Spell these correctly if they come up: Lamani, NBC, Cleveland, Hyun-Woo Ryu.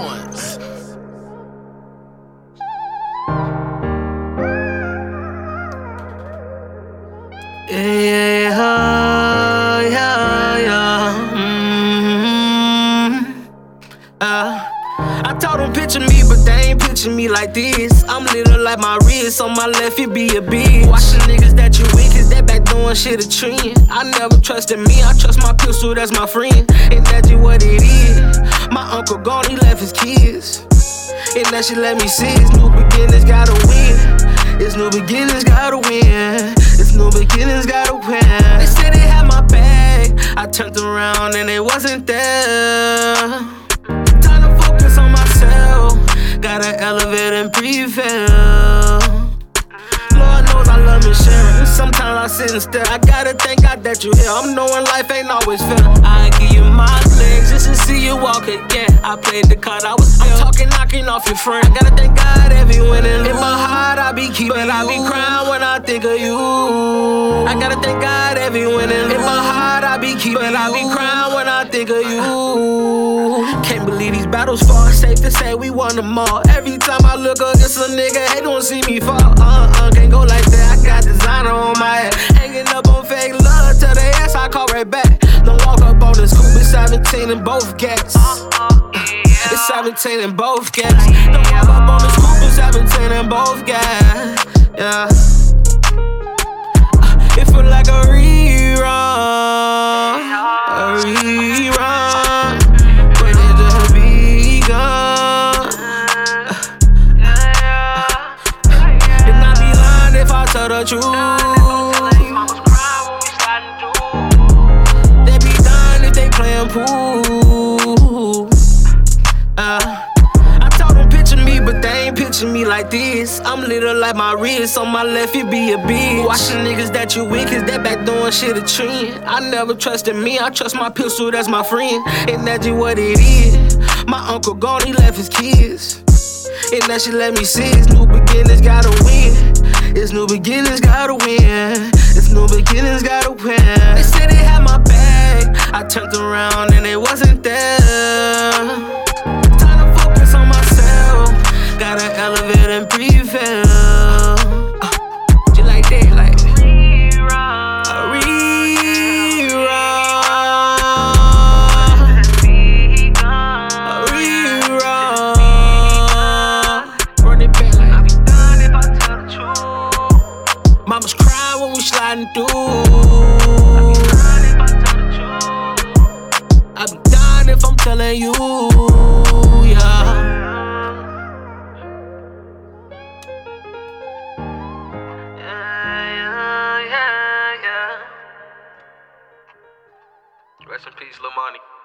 points. I told them picture me, but they ain't picture me like this. I'm little like my wrist, on my left it be a bitch. Watching niggas that you with, cause that back doing shit a trend. I never trusted me, I trust my pistol, that's my friend. And that's just what it is. My uncle gone, he left his kids. And that shit let me see, it's new beginnings gotta win. It's new beginnings gotta win. It's new beginnings gotta win. They said they had my bag, I turned around and they wasn't there. Gotta elevate and prevail. Lord knows I love Michelle. Sometimes I sit and stare. I gotta thank God that you here. I'm knowing life ain't always fair. I give you my legs just to see you walk again. I played the card I was ill. I'm talking, knocking off your friend. I gotta thank God every win and lose. In my heart I be keeping, but I be crying when I think of you. I gotta thank God every win and lose. In my heart I be keeping, but I be crying when I think of you. Can't believe these battles far. Safe to say we won them all. Every time I look up, it's a nigga. They don't see me fall. Can't go like that. I got designer on my head, hanging up on fake love till they ass. I call right back. Don't walk up on this coupe. It's 17 and both gats. It's 17 and both gats. Don't walk up on this coupe. It's 17 and both gats. Yeah. It feel like a rerun. A rerun. The truth. They be done if they playin' pool. I told them picture me, but they ain't picture me like this. I'm little like my wrist, on my left it be a bitch. Watching niggas that you with, cause that back doing shit a trend. I never trusted me, I trust my pistol, that's my friend. And that's just what it is. My uncle gone, he left his kids. And that shit let me see, it's new beginnings gotta win. It's new beginnings gotta win. It's new beginnings gotta win. They said they had my bag, I turned around and they wasn't there. Time to focus on myself, gotta elevate and prevail. Just like that, like mama's crying when we sliding through. I be dying if I'm telling you, yeah. Rest in peace, Lamani.